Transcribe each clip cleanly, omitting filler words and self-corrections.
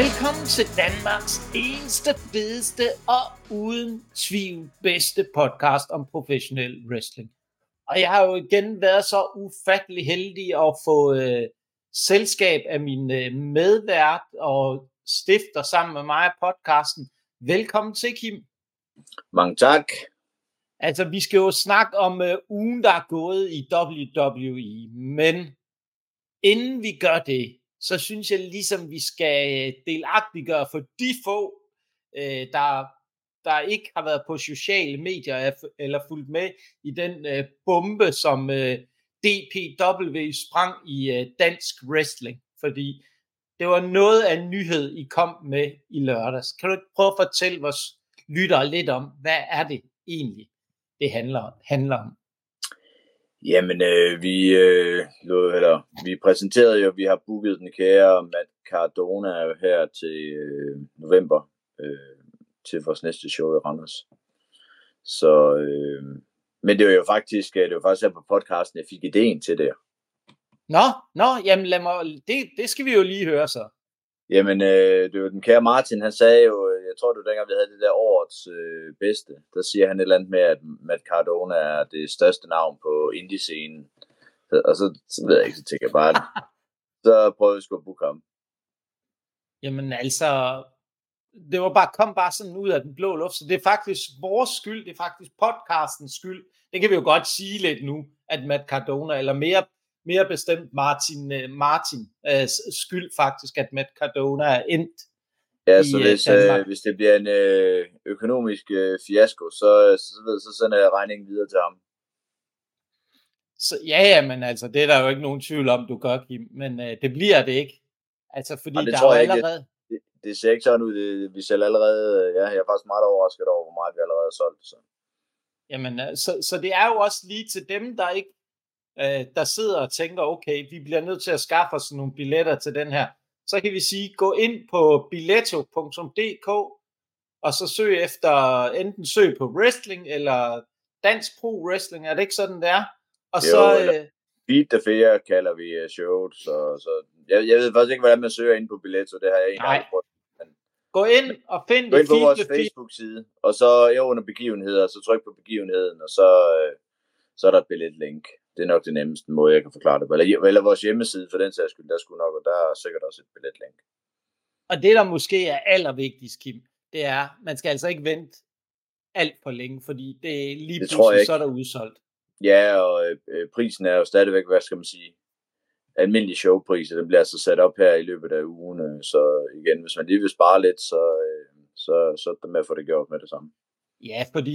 Velkommen til Danmarks eneste, bedste og uden tvivl bedste podcast om professionel wrestling. Og jeg har jo igen været så ufattelig heldig at få selskab af min medvært og stifter sammen med mig af podcasten. Velkommen til, Kim. Mange tak. Altså, vi skal jo snakke om ugen, der er gået i WWE, men inden vi gør det, så synes jeg ligesom, vi skal delagtiggøre for de få, der ikke har været på sociale medier eller fulgt med i den bombe, som DPW sprang i dansk wrestling. Fordi det var noget af en nyhed, I kom med i lørdags. Kan du ikke prøve at fortælle vores lyttere lidt om, hvad er det egentlig, det handler om? Jamen, vi præsenterede jo, at vi har booket den kære Matt Cardona her til november til vores næste show i Randers. Så, men det var jo faktisk, her på podcasten, jeg fik idéen til det. Nå, jamen lad mig, det skal vi jo lige høre så. Jamen, det var den kære Martin, han sagde jo, jeg tror det var dengang, vi havde det der årets bedste, der siger han et eller andet med, at Matt Cardona er det største navn på indie-scenen. Og så ved jeg ikke, så tænker jeg bare det. Så prøvede vi sgu at booke ham. Jamen altså, det var bare, kom bare sådan ud af den blå luft, så det er faktisk vores skyld, det er faktisk podcastens skyld. Det kan vi jo godt sige lidt nu, at Matt Cardona, eller mere bestemt Martins skyld faktisk, at Matt Cardona er endt. Ja, så hvis det bliver en økonomisk fiasko, så sender jeg regningen videre til ham. Så, ja, men altså, det er der jo ikke nogen tvivl om, du gør, Kim, men det bliver det ikke. Altså, fordi det der tror er jeg allerede... Ikke. Det ser ikke sådan ud, vi sælger allerede... Ja, jeg er faktisk meget overrasket over, hvor meget vi allerede har solgt. Så. Jamen, så det er jo også lige til dem, der ikke... der sidder og tænker, okay, vi bliver nødt til at skaffe os nogle billetter til den her, så kan vi sige, gå ind på billetto.dk og så søg efter, enten søg på wrestling eller dansk pro wrestling, er det ikke sådan der? Og jo, så Beat the Fair kalder vi showet, så jeg ved faktisk ikke, hvordan man søger ind på Billetto, det har jeg egentlig aldrig prøvet. Gå ind og find det. Gå ind på vores Facebook-side, og så under begivenheder, så tryk på begivenheden, og så er der et billetlink. Det er nok det nemmeste måde, jeg kan forklare det på. Eller vores hjemmeside, for den sags skyld, der skulle nok, og der er sikkert også et billetlink. Og det, der måske er allervigtigst, Kim, det er, man skal altså ikke vente alt for længe, fordi det er lige det pludselig, så er der udsolgt. Ja, og prisen er jo stadigvæk, hvad skal man sige, almindelig showpris, den bliver altså sat op her i løbet af ugen, så igen, hvis man lige vil spare lidt, så er det med at få det gjort med det samme. Ja, fordi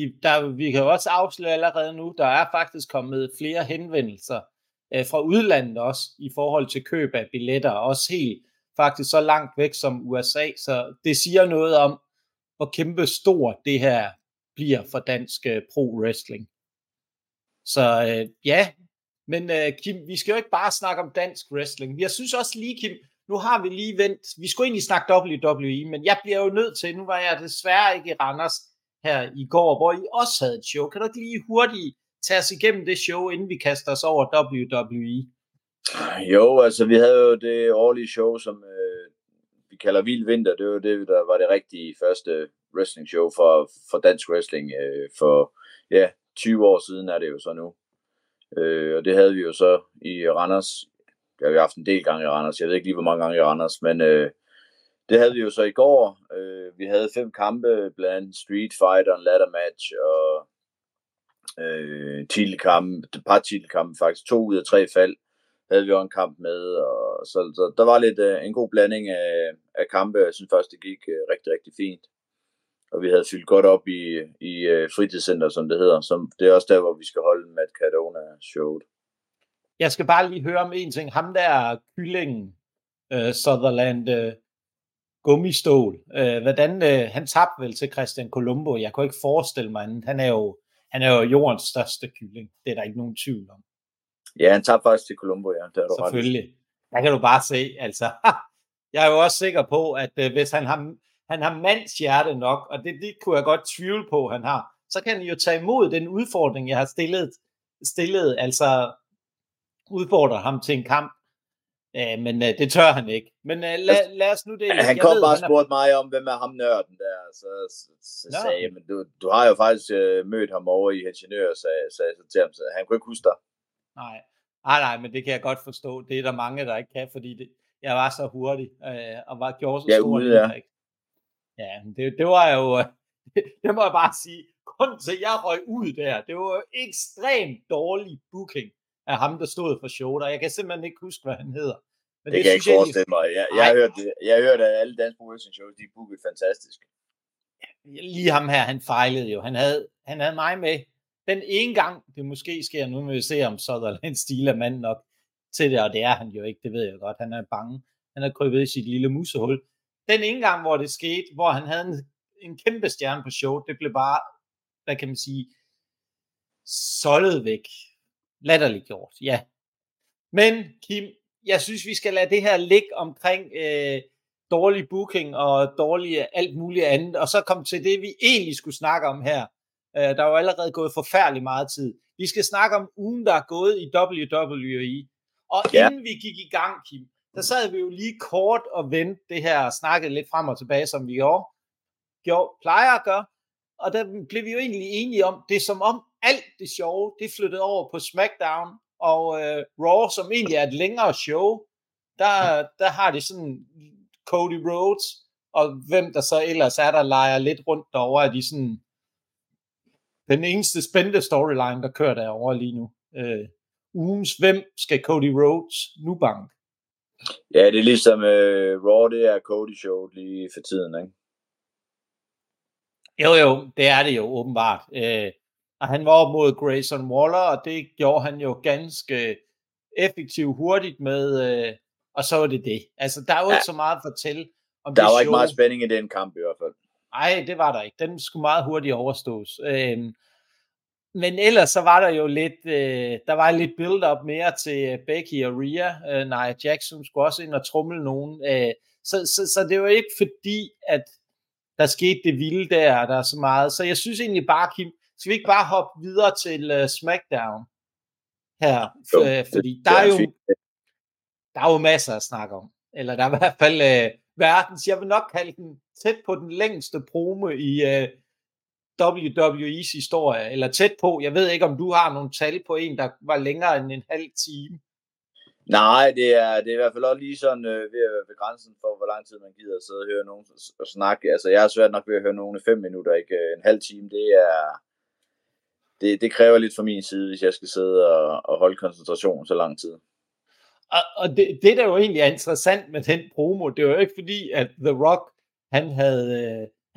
vi kan jo også afsløre allerede nu, der er faktisk kommet flere henvendelser fra udlandet også, i forhold til køb af billetter, også helt faktisk så langt væk som USA, så det siger noget om, hvor kæmpe stort det her bliver for dansk pro-wrestling. Så ja, men Kim, vi skal jo ikke bare snakke om dansk wrestling. Jeg synes også lige, Kim, nu har vi lige vendt, vi skulle egentlig snakke WWE, men jeg bliver jo nødt til, nu var jeg desværre ikke i Randers her i går, hvor I også havde et show. Kan du ikke lige hurtigt tage os igennem det show, inden vi kaster os over WWE? Jo, altså vi havde jo det årlige show, som vi kalder Vild Vinter. Det var det, der var det rigtige første wrestling show for dansk wrestling for 20 år siden er det jo så nu. Og det havde vi jo så i Randers. Jeg har haft en del gange i Randers. Jeg ved ikke lige, hvor mange gange i Randers, men... det havde vi jo så i går. Vi havde 5 kampe, blandt andet Street Fighter, en ladder match og et par titelkampe faktisk. 2 ud af 3 fald havde vi jo en kamp med. Og så der var lidt en god blanding af kampe. Jeg synes først, det gik rigtig, rigtig fint. Og vi havde fyldt godt op i fritidscenter, som det hedder. Det er også der, hvor vi skal holde Matt Cardona-showet. Jeg skal bare lige høre om en ting. Ham der kyllingen, Sutherland... Gummistål. Hvordan han tabte vel til Christian Colombo. Jeg kunne ikke forestille mig andet. Han er jo jordens største kylling. Det er der ikke nogen tvivl om. Ja, han tabte faktisk til Colombo, ja. Det er du selvfølgelig. Ret. Der kan du bare se. Altså, jeg er jo også sikker på, at hvis han har mands hjerte nok, og det kunne jeg godt tvivle på, han har, så kan han jo tage imod den udfordring, jeg har stillet altså udfordrer ham til en kamp. Men det tør han ikke. Men lad os nu det. Han kom bare og spurgte mig om, hvem er ham nørden der. Så sagde jeg, men du har jo faktisk mødt ham over i Helsingør, sagde jeg til ham. Så han kunne ikke huske dig. Nej, men det kan jeg godt forstå. Det er der mange, der ikke kan, fordi jeg var så hurtig og gjorde så stor. Ja, det var jo... Det må jeg bare sige. Grunden til, at jeg røg ud der, det var jo ekstremt dårlig booking af ham, der stod for showet, og jeg kan simpelthen ikke huske, hvad han hedder. Men det kan jeg ikke forestille mig. Jeg hørte, at alle danske wrestling shows, de bookede fantastisk. Lige ham her, han fejlede jo. Han havde mig med. Den ene gang, det måske sker, nu må vi se, om Sutherland stiler mand nok til det, og det er han jo ikke, det ved jeg godt. Han er bange. Han er krybet i sit lille musehul. Den ene gang, hvor det skete, hvor han havde en kæmpe stjerne på showet, det blev bare, hvad kan man sige, soldet væk. Latterligt gjort, ja. Men Kim, jeg synes, vi skal lade det her ligge omkring dårlig booking og dårlig alt muligt andet, og så komme til det, vi egentlig skulle snakke om her. Der er jo allerede gået forfærdelig meget tid. Vi skal snakke om ugen, der er gået i WWE. Og inden vi gik i gang, Kim, der sad vi jo lige kort og vendte det her og snakkede lidt frem og tilbage, som vi plejer at gøre. Og der blev vi jo egentlig enige om, det som om alt det sjove, det flyttede over på SmackDown og Raw, som egentlig er et længere show. Der har de sådan Cody Rhodes, og hvem der så ellers er, der leger lidt rundt derovre, er de sådan den eneste spændende storyline, der kører derovre lige nu. Ugens, hvem skal Cody Rhodes nu banke? Ja, det er ligesom Raw, det er Cody-showet lige for tiden, ikke? Jo, det er det jo åbenbart. Og han var op mod Grayson Waller, og det gjorde han jo ganske effektivt hurtigt med, og så var det det. Altså, der er jo ikke så meget at fortælle om det show. Der var ikke meget spænding i den kamp i hvert fald. Nej, det var der ikke. Den skulle meget hurtigt overstås. Men ellers så var der jo lidt, der var lidt build-up mere til Becky og Rhea. Naya Jackson skulle også ind og tromle nogen. Så det var ikke fordi, at der skete det vilde der, og der er så meget. Så jeg synes egentlig bare, Kim, skal vi ikke bare hoppe videre til SmackDown her? Jo, fordi der er jo masser at snakke om. Eller der er i hvert fald verdens, jeg vil nok kalde den tæt på den længste promo i WWE's historie. Eller tæt på, jeg ved ikke om du har nogle tal på en, der var længere end en halv time. Nej, det er i hvert fald også lige sådan ved at være ved grænsen for, hvor lang tid man gider sidde og høre nogen og snakke. Altså, jeg er svært nok ved at høre nogen i 5 minutter, ikke en halv time. Det kræver lidt fra min side, hvis jeg skal sidde og holde koncentration så lang tid. Og det, der jo egentlig er interessant med den promo, det var jo ikke fordi, at The Rock, han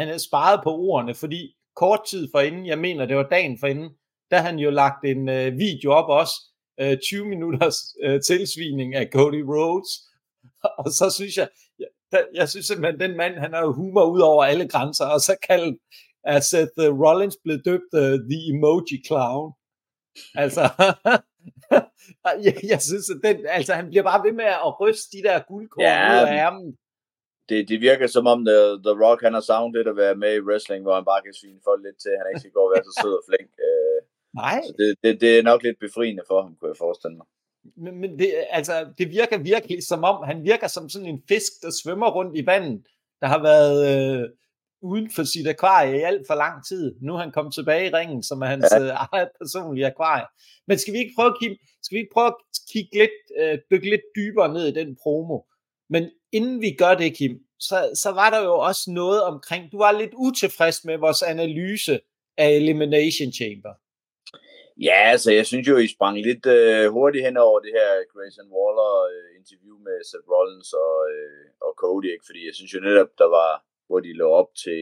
havde sparet på ordene, fordi kort tid forinden, jeg mener, det var dagen forinden, der han jo lagt en video op også, 20 minutters tilsvining af Cody Rhodes, og så synes jeg synes simpelthen, den mand, han har jo humor ud over alle grænser, og så at Seth Rollins blev døbt The Emoji Clown. Altså, jeg synes, at han bliver bare ved med at ryste de der guldkorn ud af ærmen. Det virker som om, The Rock, han har savnet lidt at være med i wrestling, hvor han bare kan svine folk lidt til, han ikke skal gå og være så sød og flink. Nej. Så det er nok lidt befriende for ham, kunne jeg forestille mig. Men det virker virkelig som om, han virker som sådan en fisk, der svømmer rundt i vandet, der har været uden for sit akvarie i alt for lang tid. Nu er han kommet tilbage i ringen, som er hans eget personlige akvarie. Men skal vi ikke prøve, Kim, kigge lidt, dykke lidt dybere ned i den promo? Men inden vi gør det, Kim, så var der jo også noget omkring, du var lidt utilfreds med vores analyse af Elimination Chamber. Ja, altså jeg synes jo, I sprang lidt hurtigt hen over det her Grayson Waller interview med Seth Rollins og Cody, ikke? Fordi jeg synes jo netop, der var, hvor de lå op til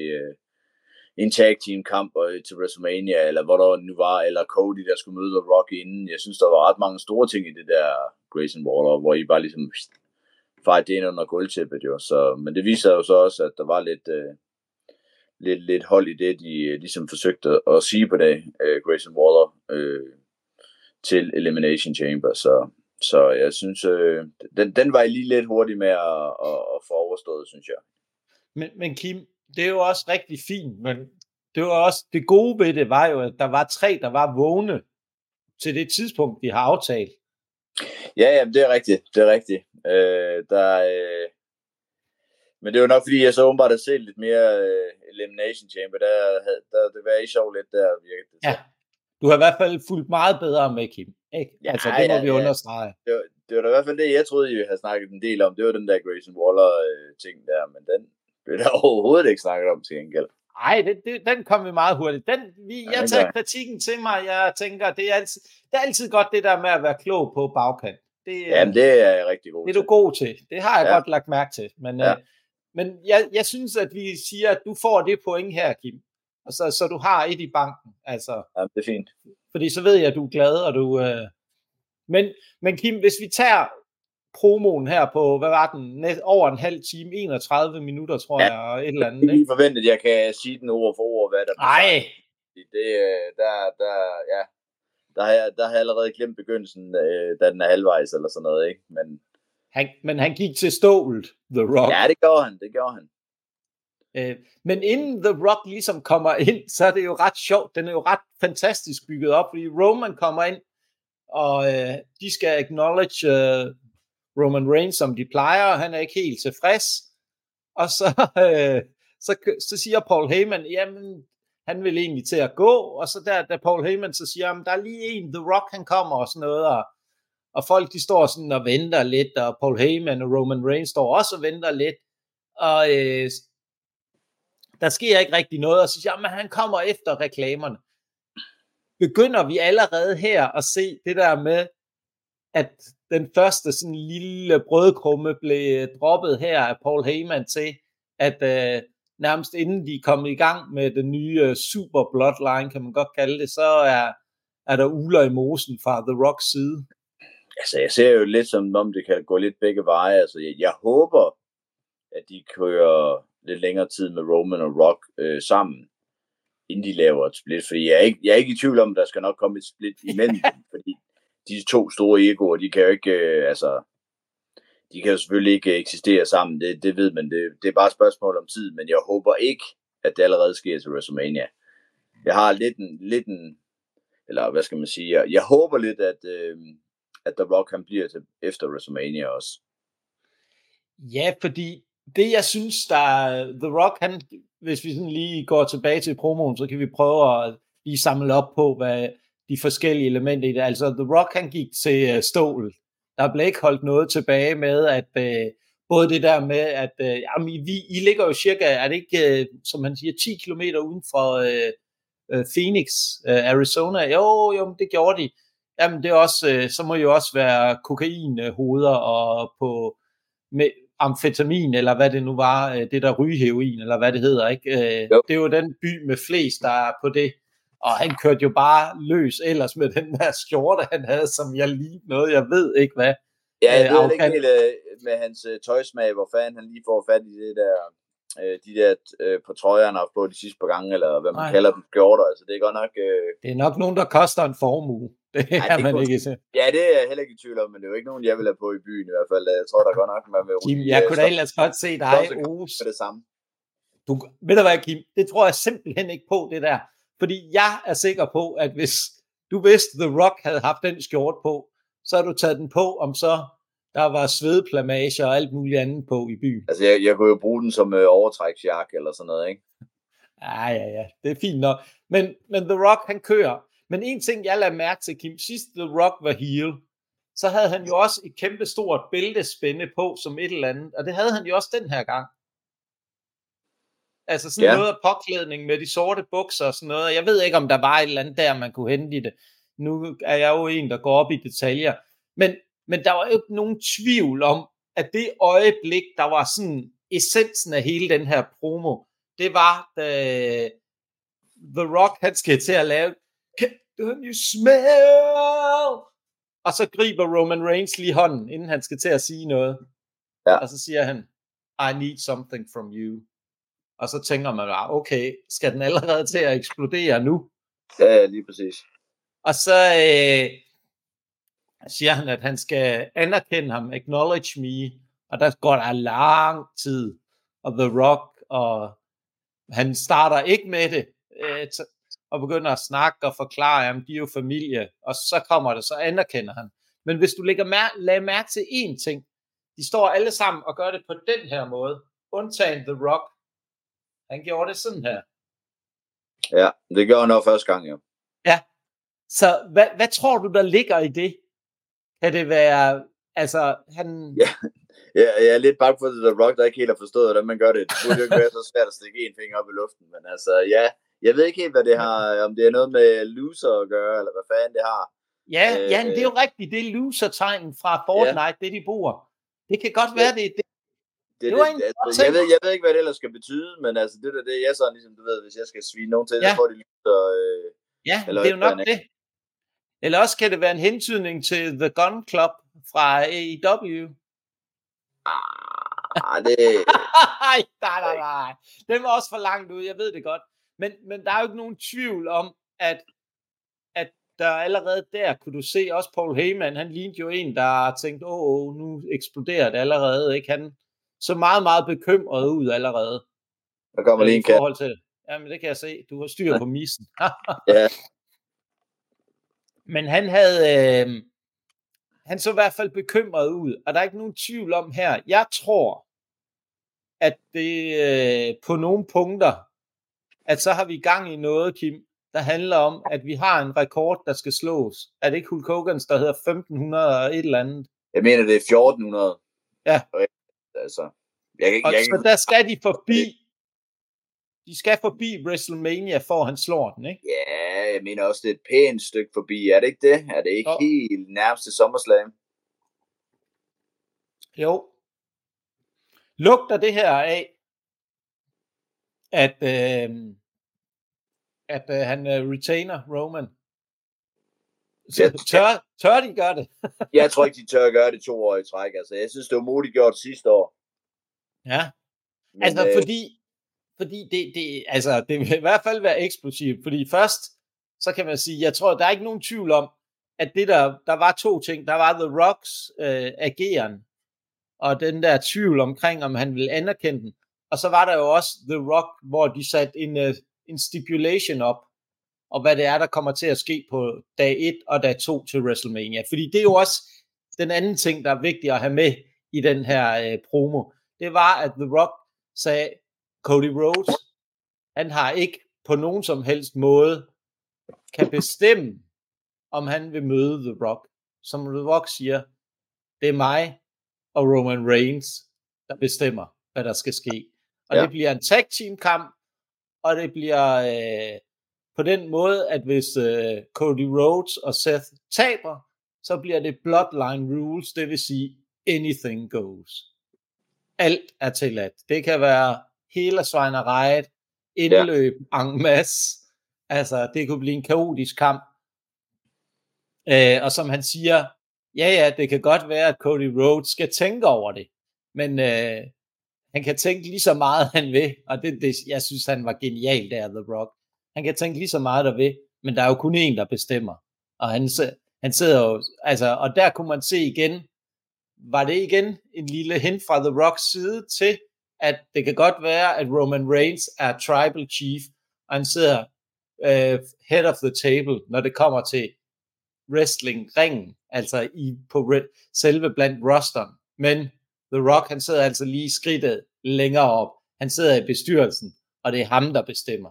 en tag team kamp til WrestleMania, eller hvor der nu var, eller Cody, der skulle møde The Rock inden. Jeg synes, der var ret mange store ting i det der Grayson Waller, hvor I bare ligesom fejrede det ind under gulvtæppet jo. Så, men det viser jo så også, at der var lidt hold i det, de ligesom forsøgte at sige på det, Grayson Waller, til Elimination Chamber. Så jeg synes, den var lige lidt hurtig med at få overstået, synes jeg. Men Kim, det er jo også rigtig fint, men det var også det gode ved det var jo, at der var 3, der var vågne til det tidspunkt, de har aftalt. Ja, det er rigtigt. Det er rigtigt. Men det var nok, fordi jeg så åbenbart har set lidt mere Elimination Chamber. Der det var ikke sjovt lidt der virkelig. Ja, du har i hvert fald fulgt meget bedre med, Kim. Ikke? Ja, altså, det må vi understrege. Det var da i hvert fald det, jeg troede, I havde snakket en del om. Det var den der Grayson Waller-ting der, men den blev der overhovedet ikke snakket om til gengæld. Nej, den kom vi meget hurtigt. Jeg tager kritikken til mig. Jeg tænker, det er altid godt det der med at være klog på bagkant. Jamen, det er jeg rigtig god til. Det er du god til. Det har jeg godt lagt mærke til. Men jeg synes, at vi siger, at du får det point her, Kim. Og så du har et i banken. Altså, jamen, det er fint. Fordi så ved jeg, at du er glad. Og du, men Kim, hvis vi tager promoen her på, hvad var den, over en halv time, 31 minutter, tror jeg, og et eller andet. Jeg kan ikke forvente, at jeg kan sige den ord for ord, hvad der er. Nej. Der har jeg allerede glemt begyndelsen, da den er halvvejs eller sådan noget, ikke? Men han gik til stålet, The Rock. Ja, det gjorde han. Men inden The Rock ligesom kommer ind, så er det jo ret sjovt. Den er jo ret fantastisk bygget op, fordi Roman kommer ind, og de skal acknowledge Roman Reigns, som de plejer, og han er ikke helt tilfreds. Og så siger Paul Heyman, jamen, han vil egentlig til at gå, og så da Paul Heyman så siger, jamen, der er lige en, The Rock, han kommer og sådan noget, og folk, de står sådan og venter lidt, og Paul Heyman og Roman Reigns står også og venter lidt, og der sker ikke rigtig noget, og så siger, jamen, han kommer efter reklamerne. Begynder vi allerede her at se det der med, at den første sådan lille brødkrumme blev droppet her af Paul Heyman til, at nærmest inden de kom i gang med den nye super bloodline, kan man godt kalde det, så er der uler i mosen fra The Rocks side. Altså, jeg ser jo lidt som om, det kan gå lidt begge veje. Altså, jeg håber, at de kører lidt længere tid med Roman og Rock sammen, inden de laver et split, fordi jeg er ikke i tvivl om, at der skal nok komme et split imellem dem, fordi de to store egoer, de kan jo ikke, de kan jo selvfølgelig ikke eksistere sammen, det ved man, det er bare et spørgsmål om tid, men jeg håber ikke, at det allerede sker til WrestleMania. Jeg har lidt en eller hvad skal man sige, jeg håber lidt, at The Rock kan blive til efter WrestleMania også. Ja, fordi det, jeg synes, The Rock, han, hvis vi sådan lige går tilbage til promoen, så kan vi prøve at lige samle op på, hvad de forskellige elementer i det. Altså, The Rock, han gik til stålet. Der blev ikke holdt noget tilbage med, at både det der med, at jamen, I ligger jo cirka, er det ikke, som han siger, 10 kilometer uden for Phoenix, Arizona? Jo, det gjorde de. Jamen, det er også, så må jo også være kokainhoveder og med amfetamin, eller hvad det nu var, det der rygeheroin, eller hvad det hedder, ikke? Jo. Det er jo den by med flest, der er på det. Og han kørte jo bare løs ellers med den der skjorte, han havde, som jeg lignede noget, jeg ved ikke hvad. Ja, jeg ved ikke helt med hans tøjsmag, hvor fanden han lige får fat i det der, de der på trøjerne på de sidste par gange, eller hvad man kalder dem, skjorter. Altså, det er godt nok... Det er nok nogen, der koster en formue. Det er jeg heller ikke i tvivl om, men det er jo ikke nogen, jeg vil have på i byen i hvert fald. Jeg tror, der er godt nok med at Kim, jeg kunne da ellers godt se dig, Ose. Ved du hvad, Kim? Det tror jeg simpelthen ikke på, det der. Fordi jeg er sikker på, at hvis du vidste, The Rock havde haft den skjort på, så havde du taget den på, om så der var svedplamager og alt muligt andet på i byen. Altså, jeg kunne jo bruge den som overtræksjakke eller sådan noget, ikke? Ja, det er fint nok. Men The Rock, han kører. Men en ting, jeg lader mærke til, Kim, sidst The Rock var heel, så havde han jo også et kæmpe stort bæltespænde på, som et eller andet, og det havde han jo også den her gang. Altså sådan noget af påklædning med de sorte bukser og sådan noget. Jeg ved ikke, om der var et eller andet der, man kunne hente i det. Nu er jeg jo en, der går op i detaljer. Men der var jo ikke nogen tvivl om, at det øjeblik, der var sådan essensen af hele den her promo, det var, da The Rock, han skal til at lave Don't you smell? Og så griber Roman Reigns lige hånden, inden han skal til at sige noget. Ja. Og så siger han, I need something from you. Og så tænker man bare, okay, skal den allerede til at eksplodere nu? Ja, lige præcis. Og så siger han, at han skal anerkende ham, acknowledge me, og der går der lang tid, og The Rock, og han starter ikke med det, og begynder at snakke og forklare, jamen, de er jo familie, og så kommer det, så anerkender han. Men hvis du lagde mærke til én ting, de står alle sammen og gør det på den her måde, undtagen The Rock. Han gjorde det sådan her. Ja, det gjorde han også første gang, jo. Ja, så hvad tror du, der ligger i det? Kan det være, altså, han... Ja, jeg er lidt bange for det, The Rock, der ikke helt har forstået, hvordan man gør det. Det burde jo ikke være så svært at stikke en finger op i luften, men altså, ja, jeg ved ikke helt, hvad det har, om det er noget med loser at gøre, eller hvad fanden det har. Ja, det er jo rigtigt, det er loser-tegnen fra Fortnite, det de bruger. Det kan godt være, det er det. Altså, jeg ved ikke, hvad det ellers skal betyde, men altså, det er det, jeg sådan ligesom, du ved, hvis jeg skal svine nogen til, så får de lyser. Ja, eller det er jo nok det. Eller også kan det være en hentydning til The Gun Club fra AEW. Nej. Den var også for langt ud, jeg ved det godt. Men der er jo ikke nogen tvivl om, at der allerede der, kunne du se også Paul Heyman, han lignede jo en, der tænkte, nu eksploderer det allerede, ikke? Han så meget, meget bekymret ud allerede. Der kommer lige en kat. Jamen, det kan jeg se. Du har styr på missen. Ja. Men han havde... han så i hvert fald bekymret ud, og der er ikke nogen tvivl om her. Jeg tror, at det på nogle punkter, at så har vi gang i noget, Kim, der handler om, at vi har en rekord, der skal slås. Er det ikke Hulk Hogan's, der hedder 1500 og et eller andet? Jeg mener, det er 1400. Ja. Altså, så der skal de forbi. De skal forbi WrestleMania, for han slår den, ikke? Ja, jeg mener også, det er et pænt stykke forbi. Er det ikke det? Er det ikke helt nærmest til SummerSlam? Jo. Lugter det her af, at han retainer Roman? Tør de gøre det? Jeg tror ikke, de tør at gøre det 2 år i træk. Altså, jeg synes, det var modigt gjort sidste år. Ja. Men, fordi det, altså, det vil i hvert fald være eksplosivt, fordi først, så kan man sige, jeg tror, der er ikke nogen tvivl om, at det der var to ting, der var The Rocks ageren, og den der tvivl omkring, om han ville anerkende den, og så var der jo også The Rock, hvor de satte en stipulation op, og hvad det er, der kommer til at ske på dag 1 og dag 2 til WrestleMania, fordi det er jo også den anden ting, der er vigtig at have med i den her promo, det var, at The Rock sagde, Cody Rhodes, han har ikke på nogen som helst måde kan bestemme, om han vil møde The Rock. Som The Rock siger, det er mig og Roman Reigns, der bestemmer, hvad der skal ske. Og det bliver en tag team kamp, og det bliver på den måde, at hvis Cody Rhodes og Seth taber, så bliver det Bloodline Rules, det vil sige, anything goes. Alt er tilladt. Det kan være hele svejneriet, indløb, en masse. Altså, det kunne blive en kaotisk kamp. Og som han siger, ja, det kan godt være, at Cody Rhodes skal tænke over det, men han kan tænke lige så meget, han vil, og det, jeg synes, han var genial der, The Rock. Han kan tænke lige så meget, der vil, men der er jo kun én, der bestemmer. Og han sidder jo, altså, og der kunne man se igen, var det igen en lille hint fra The Rocks side til, at det kan godt være, at Roman Reigns er tribal chief, og han sidder head of the table, når det kommer til wrestling-ringen, altså selve blandt rosteren. Men The Rock, han sidder altså lige skridtet længere op. Han sidder i bestyrelsen, og det er ham, der bestemmer.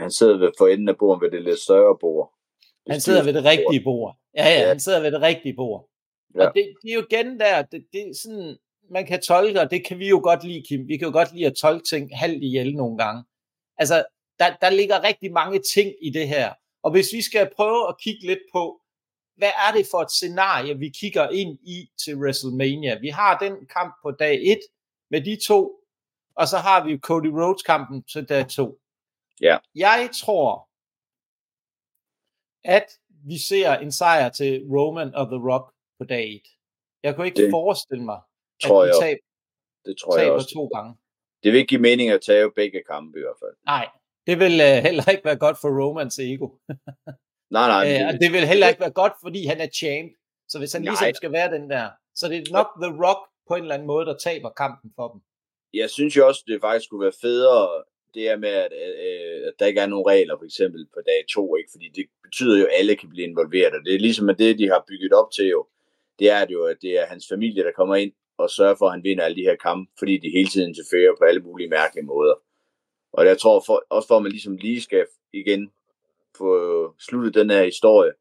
Han sidder ved for enden af bordet ved det lidt større bord. Han sidder ved det rigtige bord. Ja, han sidder ved det rigtige bord. Ja. Og det er jo igen der, det er sådan... Man kan tolke, og det kan vi jo godt lide, Kim. Vi kan jo godt lide at tolke ting halvt ihjel nogle gange. Altså, der ligger rigtig mange ting i det her. Og hvis vi skal prøve at kigge lidt på, hvad er det for et scenarie, vi kigger ind i til WrestleMania? Vi har den kamp på dag 1 med de to, og så har vi Cody Rhodes-kampen til dag 2. Yeah. Jeg tror, at vi ser en sejr til Roman og The Rock på dag 1. Jeg kunne ikke forestille mig, det tror jeg også. 2 gange. Det vil ikke give mening at tage begge kampe i hvert fald. Nej, det vil heller ikke være godt for Romans ego. nej. Det vil heller ikke være godt, fordi han er champ. Så hvis han ligesom skal være den der, så det er nok The Rock på en eller anden måde, der taber kampen for dem. Jeg synes jo også, det faktisk kunne være federe, det her med, at der ikke er nogen regler, for eksempel på dag 2, ikke? Fordi det betyder jo, at alle kan blive involveret, og det er ligesom det, de har bygget op til jo. det er det jo, at det er hans familie, der kommer ind og sørger for, at han vinder alle de her kampe, fordi de hele tiden tilfører på alle mulige mærkelige måder. Og jeg tror også for, at man ligesom lige skal igen få sluttet den her historie,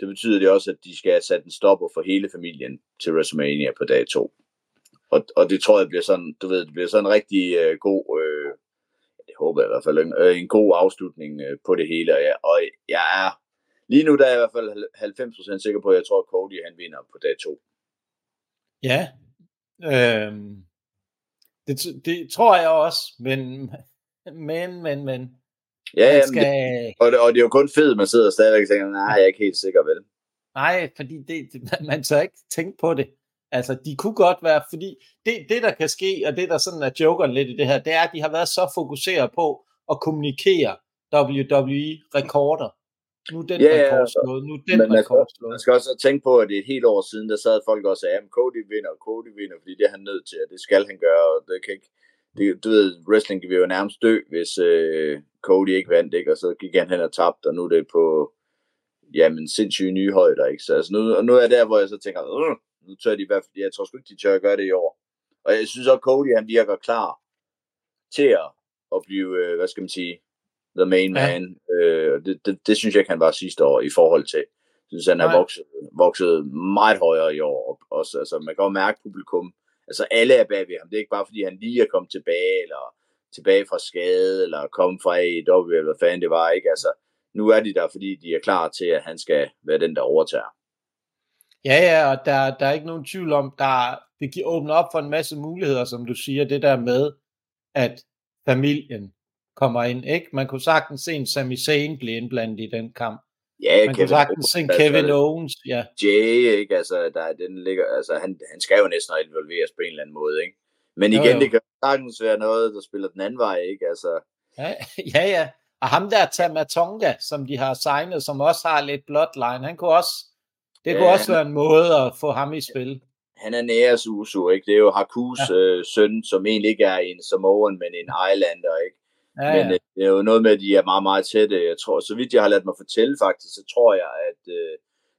det betyder det også, at de skal have sat en stopper for hele familien til WrestleMania på dag 2. Og det tror jeg bliver sådan, du ved, det bliver sådan en rigtig god, jeg håber jeg i hvert fald, en god afslutning på det hele. Og jeg er, lige nu der er jeg i hvert fald 90% sikker på, at jeg tror, at Cody han vinder på dag 2. Ja, det tror jeg også, men. Ja, skal... og det er jo kun fedt, man sidder stadigvæk og tænker, nej, jeg er ikke helt sikker ved det. Nej, fordi man tør ikke tænke på det. Altså, de kunne godt være, fordi det der kan ske, og det der sådan er joker lidt i det her, det er, at de har været så fokuseret på at kommunikere WWE-rekorder. Nu den rekordslået, nu den rekordslået. Man skal også tænke på, at det er et helt år siden, der sad folk og sagde, at Cody vinder, fordi det er han nødt til, og det skal han gøre, og det kan ikke... Du ved, wrestling kan vi jo nærmest dø, hvis Cody ikke vandt, ikke? Og så gik han hen og tabte, og nu er det på sindssyge nye højder, ikke? Så altså, nu er jeg der, hvor jeg så tænker, nu tør de i hvert fald, jeg tror sgu ikke, de tør at gøre det i år. Og jeg synes også, Cody, han virker klar til at blive, hvad skal man sige, the main man. Det synes jeg, han var sidste år i forhold til. Jeg synes, han er vokset meget højere i år. Også, altså, man kan jo mærke publikum. Altså alle er bag ved ham. Det er ikke bare fordi, han lige er kommet tilbage, eller tilbage fra skade, eller kommet fra AEW, eller hvad fanden det var, ikke? Altså, nu er de der, fordi de er klar til, at han skal være den, der overtager. Ja, og der er ikke nogen tvivl om, det åbner op for en masse muligheder, som du siger, det der med, at familien kommer ind, ikke? Man kunne sagtens se en Sami Zayn blive indblandet i den kamp. Ja, man kan sagtens se Kevin Owens, ja. Jay, ikke? Altså, den ligger, altså han skal jo næsten involveres på en eller anden måde, ikke? Men igen, jo. Det kan sagtens være noget, der spiller den anden vej, ikke? Altså. Ja. Og ham der Tamatonga, som de har signet, som også har lidt bloodline, han kunne også, det kunne også være en måde at få ham i spil. Han er nære Susu, ikke? Det er jo Hakus søn, som egentlig ikke er en Samoan, men en islander, ikke? Ja. Men det er jo noget med, at de er meget, meget tætte. Jeg tror, så vidt jeg har ladt mig fortælle faktisk, så tror jeg, at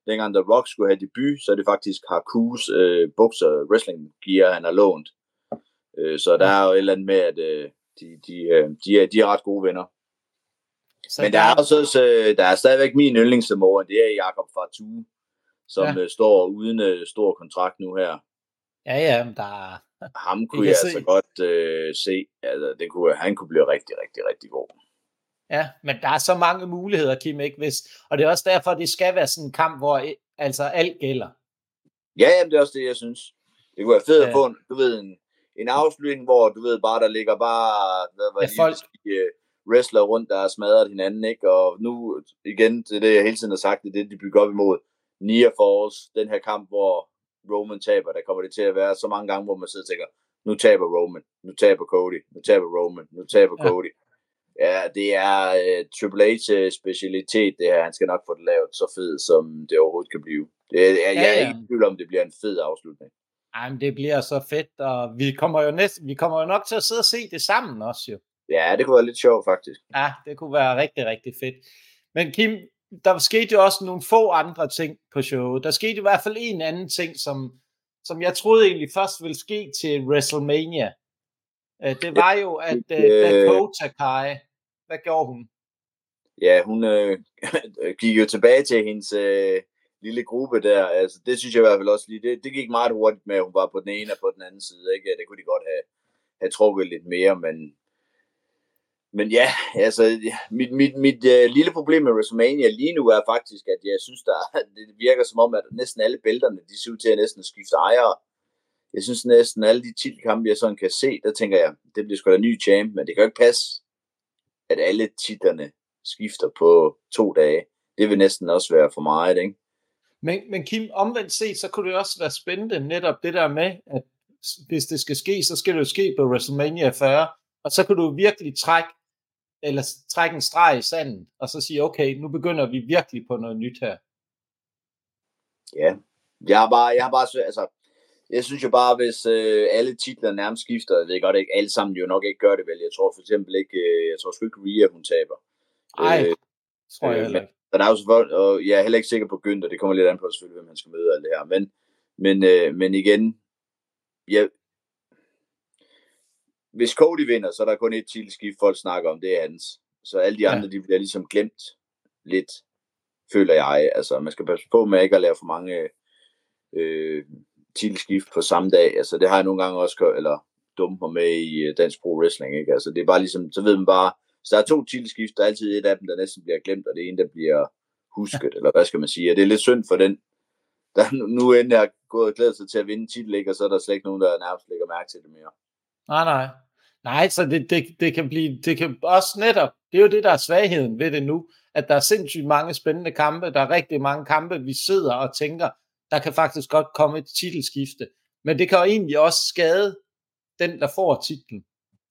dengang The Rock skulle have debut, så er det faktisk Hakus bukser, wrestling-gear, han har lånt. Så der er jo et eller andet med, at de er ret gode venner. Så men der er stadigvæk min yndlingsmor, det er Jakob Fatu, som står uden stor kontrakt nu her. Ja, men der ham kunne jeg altså godt se. Altså, han kunne blive rigtig, rigtig, rigtig god. Ja, men der er så mange muligheder, Kim, ikke? Og det er også derfor, det skal være sådan en kamp, hvor altså alt gælder. Ja, jamen, det er også det, jeg synes. Det kunne være fedt at få en afslutning, hvor du ved bare, der ligger folk... wrestler rundt, der har smadret hinanden, ikke? Og nu igen, det er det, jeg hele tiden har sagt, det er det, de bygger op imod. Nia Falls, den her kamp, hvor Roman taber, der kommer det til at være så mange gange, hvor man sidder og tænker, nu taber Roman, nu taber Cody, nu taber Roman, nu taber Cody. Ja, det er Triple H specialitet, det her. Han skal nok få det lavet så fedt, som det overhovedet kan blive. Jeg er ikke i tvivl om, det bliver en fed afslutning. Ej, men det bliver så fedt, og vi kommer jo nok til at sidde og se det sammen også, jo. Ja, det kunne være lidt sjovt, faktisk. Ja, det kunne være rigtig, rigtig fedt. Men Kim, der skete jo også nogle få andre ting på showet. Der skete i hvert fald en anden ting, som jeg troede egentlig først ville ske til WrestleMania. Det var jo, at Dakota Kai, hvad gjorde hun? Ja, hun gik jo tilbage til hendes lille gruppe der. Altså, det synes jeg i hvert fald også lige. Det gik meget hurtigt med, at hun var på den ene og på den anden side. Ikke? Det kunne de godt have trukket lidt mere, men... Men ja, altså, mit lille problem med WrestleMania lige nu er faktisk, at jeg synes, det virker som om, at næsten alle bælterne, de ser ud til at næsten skifte ejere. Jeg synes næsten alle de titelkampe, jeg sådan kan se, der tænker jeg, det bliver sgu da ny champ, men det kan jo ikke passe, at alle titlerne skifter på 2 dage. Det vil næsten også være for meget, ikke? Men Kim, omvendt set, så kunne det også være spændende netop det der med, at hvis det skal ske, så skal det jo ske på WrestleMania 40, og så kan du virkelig trække en streg i sanden, og så sige, okay, nu begynder vi virkelig på noget nyt her. Ja, jeg synes jo bare, hvis alle titler nærmest skifter, jeg ved godt ikke, alle sammen jo nok ikke gør det vel, jeg tror for eksempel ikke, jeg tror sgu ikke Rhea, hun taber. Nej, tror jeg heller ikke. Og jeg er heller ikke sikker på Günther, det kommer lidt an på selvfølgelig, hvem han skal møde og alt det her, men Men igen, ja, hvis Cody vinder, så er der kun et titelskift, folk snakker om, det er hans. Så alle de andre, de bliver ligesom glemt lidt, føler jeg. Altså, man skal passe på med ikke at lave for mange titelskift på samme dag. Altså, det har jeg nogle gange også gjort, eller dumper med i dansk pro wrestling, ikke? Altså, det er bare ligesom, så ved man bare, hvis der er to titelskift, der er altid et af dem, der næsten bliver glemt, og det er en, der bliver husket, eller hvad skal man sige. Og det er lidt synd for den, der nu endelig har gået og glædet sig til at vinde titel, ikke? Og så er der slet ikke nogen, der nærmest lægger mærke til det mere. Nej, så det kan blive, det kan også netop, det er jo det, der er svagheden ved det nu, at der er sindssygt mange spændende kampe, der er rigtig mange kampe, vi sidder og tænker, der kan faktisk godt komme et titelskifte, men det kan jo egentlig også skade den, der får titlen,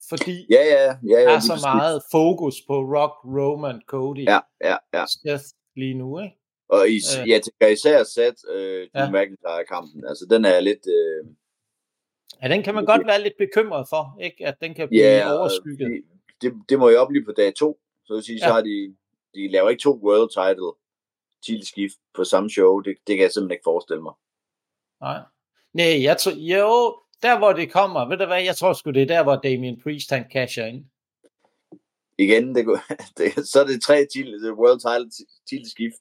fordi der er så meget fokus på Rock, Roman, Cody, Seth lige nu, ikke? Og jeg tænker især Seth, Drew McIntyre-kampen, altså den er lidt... den kan man godt være lidt bekymret for, ikke? At den kan blive overskygget. Det må jo blive på dag 2. Så vil sige, så har de laver ikke 2 world title titelskift på samme show. Det kan jeg simpelthen ikke forestille mig. Nej, jeg tror jo der hvor det kommer. Ved du hvad? Jeg tror sgu det er der hvor Damien Priest han casher ind. Igen så er det 3 world title titelskift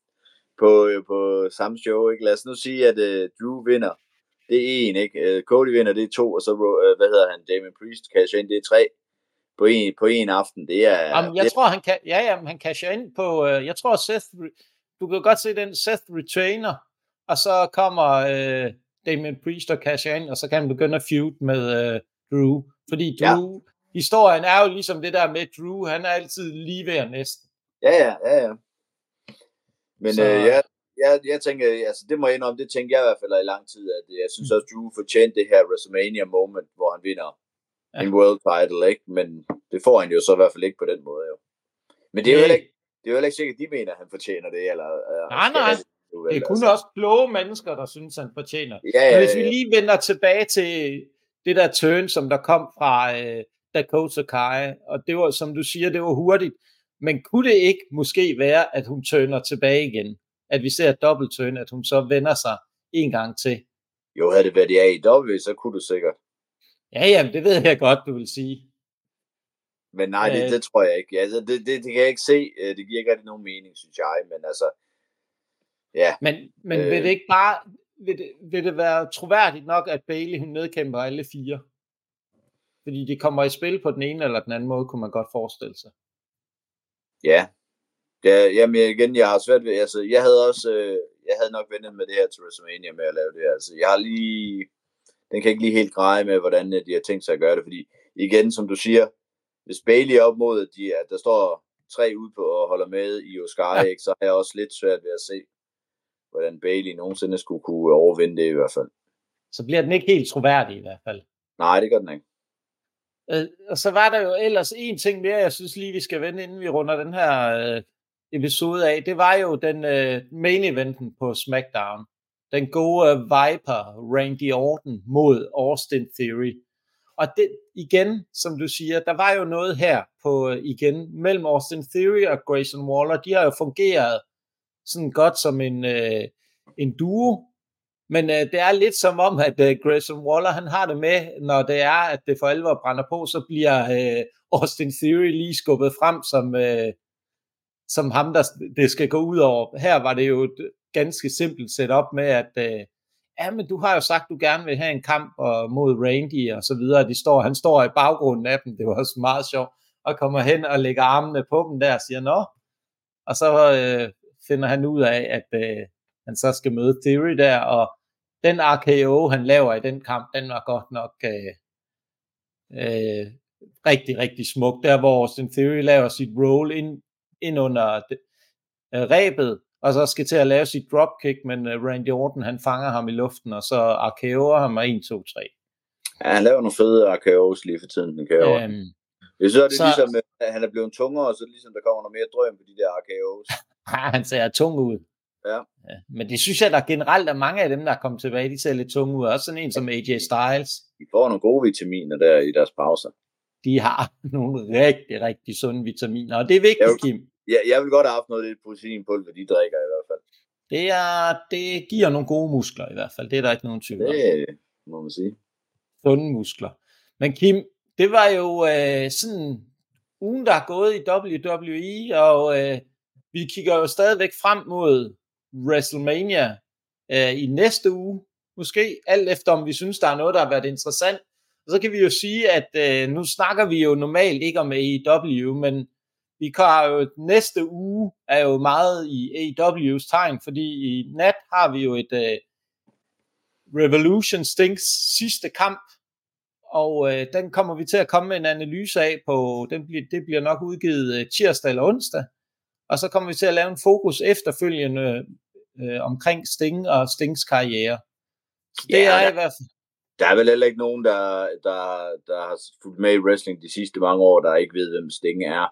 på samme show, ikke? Lad os nu sige at Drew vinder. Det er en, ikke? Cody vinder, det er 2, og så, Damien Priest casher ind, det er 3 på en aften. Det er... tror, han kan... han casher ind på... jeg tror, Seth... Du kan godt se den, Seth retainer, og så kommer Damien Priest og casher ind, og så kan han begynde at feud med Drew. Fordi Drew... Historien er jo ligesom det der med Drew, han er altid lige ved at næsten. Ja. Men så... Jeg tænker, altså det må jeg indrømme, det tænker jeg i hvert fald i lang tid, at jeg synes også, Drew fortjente det her WrestleMania moment, hvor han vinder en world title, ikke? Men det får han jo så i hvert fald ikke på den måde, jo. Men det er jo heller ikke sikkert, de mener, at han fortjener det, eller... Nej. Det er kun også kloge mennesker, der synes, han fortjener. Men hvis vi lige vender tilbage til det der turn, som der kom fra Dakota Kai, og det var, som du siger, det var hurtigt, men kunne det ikke måske være, at hun turner tilbage igen? At vi ser et dobbelttøn, at hun så vender sig en gang til. Jo, havde det været i AEW, så kunne du sikkert. Ja, det ved jeg godt, du vil sige. Men nej, det tror jeg ikke. Altså, det kan jeg ikke se. Det giver ikke rigtig nogen mening, synes jeg. Men altså, ja. Men vil det ikke bare... Vil det være troværdigt nok, at Bailey hun nedkæmper alle 4? Fordi det kommer i spil på den ene eller den anden måde, kunne man godt forestille sig. Ja. Ja, men igen, jeg har svært ved, altså, jeg havde nok ventet med det her til WrestleMania med at lave det her, altså, den kan ikke lige helt greje med, hvordan de har tænkt sig at gøre det, fordi, igen, som du siger, hvis Bailey er op mod, at der står 3 ude på og holder med i Oscar, ikke, så har jeg også lidt svært ved at se, hvordan Bailey nogensinde skulle kunne overvinde det i hvert fald. Så bliver den ikke helt troværdig i hvert fald. Nej, det gør den ikke. Og så var der jo ellers en ting mere, jeg synes lige, vi skal vende, inden vi runder den her... episode af, det var jo den main eventen på SmackDown. Den gode Viper, Randy Orton mod Austin Theory. Og det, igen, som du siger, der var jo noget her på igen mellem Austin Theory og Grayson Waller. De har jo fungeret sådan godt som en duo, men det er lidt som om, at Grayson Waller, han har det med, når det er, at det for alvor brænder på, så bliver Austin Theory lige skubbet frem som ham, der det skal gå ud over. Her var det jo et ganske simpelt setup med, at men du har jo sagt, du gerne vil have en kamp mod Randy og så videre. Han står i baggrunden af dem, det var også meget sjovt, og kommer hen og lægger armene på dem der og siger, nå. Og så finder han ud af, at han så skal møde Theory der, og den RKO, han laver i den kamp, den var godt nok... rigtig, rigtig smuk. Der, hvor Austin Theory laver sit roll ind under rebet, og så skal til at lave sit dropkick, men Randy Orton, han fanger ham i luften, og så RKO'er ham, og 1, 2, 3. Ja, han laver nogle fede RKO's lige for tiden, den kører. Jeg synes, det er ligesom, at han er blevet tungere, og så ligesom, der kommer noget mere drøm på de der RKO's. Han ser tung ud. Ja. Men det synes jeg, der generelt er mange af dem, der er kommet tilbage, de ser lidt tunge ud, også sådan en som AJ Styles. De får nogle gode vitaminer der i deres pauser. De har nogle rigtig, rigtig sunde vitaminer, og det er vigtigt, Kim. Jeg vil godt have haft noget lidt proteinpulver, de drikker i hvert fald. Det giver nogle gode muskler i hvert fald. Det er der ikke nogen tvivl om. Det må man sige. Sunde muskler. Men Kim, det var jo sådan ugen, der er gået i WWE, og vi kigger jo stadigvæk frem mod WrestleMania i næste uge. Måske alt efter, om vi synes, der er noget, der har været interessant. Og så kan vi jo sige, at nu snakker vi jo normalt ikke om AEW, men vi har jo næste uge er jo meget i AEW's tegn, fordi i nat har vi jo et Revolution Stings sidste kamp, og den kommer vi til at komme med en analyse af på, det bliver nok udgivet tirsdag eller onsdag, og så kommer vi til at lave en fokus efterfølgende omkring Sting og Stings karriere. Så det er i hvert fald. Der er vel heller ikke nogen, der har fulgt med i wrestling de sidste mange år, der ikke ved, hvem Sting er.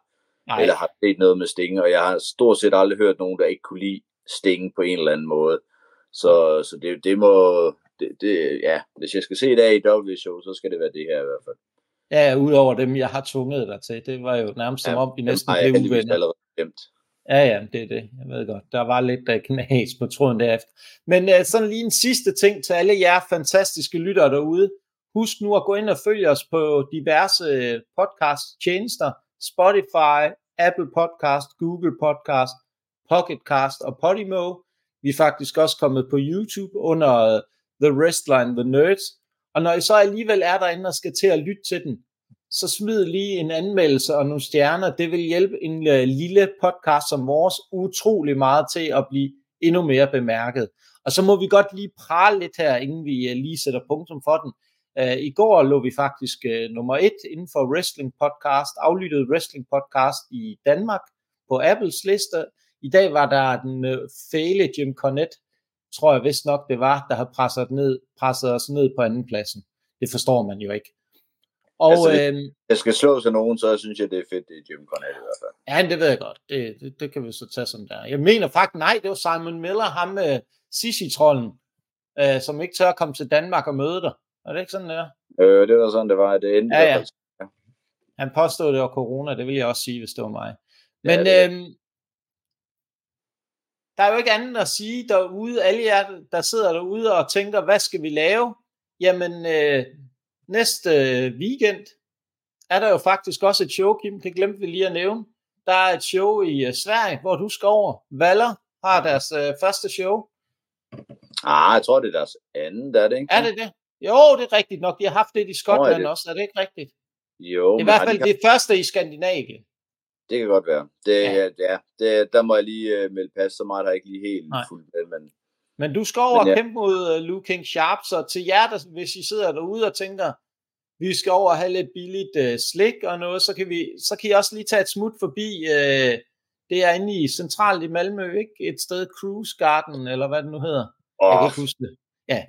Nej. Eller har set noget med Sting, og jeg har stort set aldrig hørt nogen, der ikke kunne lide Sting på en eller anden måde. Så det må... hvis jeg skal se det i W-show, så skal det være det her i hvert fald. Ja, udover dem, jeg har tvunget dig til. Det var jo nærmest som om, de næsten blev uvenner. Ja, det er det. Jeg ved godt. Der var lidt knas på tråden derefter. Men sådan lige en sidste ting til alle jer fantastiske lyttere derude. Husk nu at gå ind og følge os på diverse podcast-tjenester. Spotify, Apple Podcast, Google Podcast, Pocketcast og Podimo. Vi er faktisk også kommet på YouTube under The Wrestline The Nerds. Og når I så alligevel er derinde og skal til at lytte til den, så smid lige en anmeldelse og nogle stjerner. Det vil hjælpe en lille podcast som vores utrolig meget til at blive endnu mere bemærket. Og så må vi godt lige prale lidt her, inden vi lige sætter punktum for den. I går lå vi faktisk nummer 1 inden for wrestling podcast, aflyttet wrestling podcast i Danmark på Apples liste. I dag var der den fæle Jim Cornette, tror jeg vist nok det var, der havde presset os ned på andenpladsen. Det forstår man jo ikke. Og, jeg skal slå sig nogen, så synes jeg det er fedt, det er Jim Cornette i hvert fald. Ja, det ved jeg godt. Det kan vi så tage som der. Jeg mener faktisk, nej, det var Simon Miller, ham med Sissi-trollen, som ikke tør at komme til Danmark og møde dig. Er det ikke sådan, det var? Det var sådan, det var. Det endte ja. Han påstod, det var corona. Det vil jeg også sige, hvis det var mig. Men ja, der er jo ikke andet at sige derude. Alle jer, der sidder derude og tænker, hvad skal vi lave? Jamen, næste weekend er der jo faktisk også et show, Kim. Det glemte vi lige at nævne. Der er et show i Sverige, hvor du skal over. Valer har deres første show. Jeg tror, det er deres andet, er det ikke? Er det det? Jo, det er rigtigt nok. De har haft det i Skotland også. Er det ikke rigtigt? Jo. I hvert fald det første i Skandinavien. Det kan godt være. Der må jeg lige melde pas, så meget har jeg ikke lige helt fuldt med. Men du skal over og kæmpe mod Liu Kang Sharp, så til jer, hvis I sidder derude og tænker, vi skal over og have lidt billigt slik og noget, så kan I også lige tage et smut forbi. Det er inde i centralt i Malmø, ikke? Et sted, Cruise Garden, eller hvad det nu hedder. Jeg kan ikke huske det. Ja,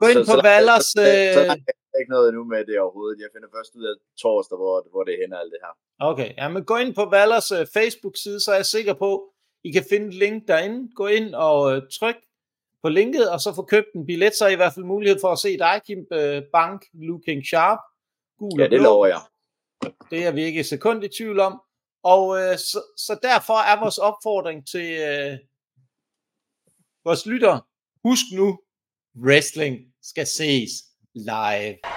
gå ind på Valers... Så der er ikke noget nu med det overhovedet. Jeg finder først ud af torsdag, hvor det hænder alt det her. Okay, men gå ind på Valers Facebook-side, så er jeg sikker på, I kan finde et link derinde. Gå ind og tryk på linket, og så få købt en billet, så i hvert fald mulighed for at se dig, Kim Bank, Liu Kang Sharp, gul og blå. Det lover jeg. Det er vi ikke et sekund i tvivl om. Og så derfor er vores opfordring til vores lyttere, husk nu, wrestling skal ses live.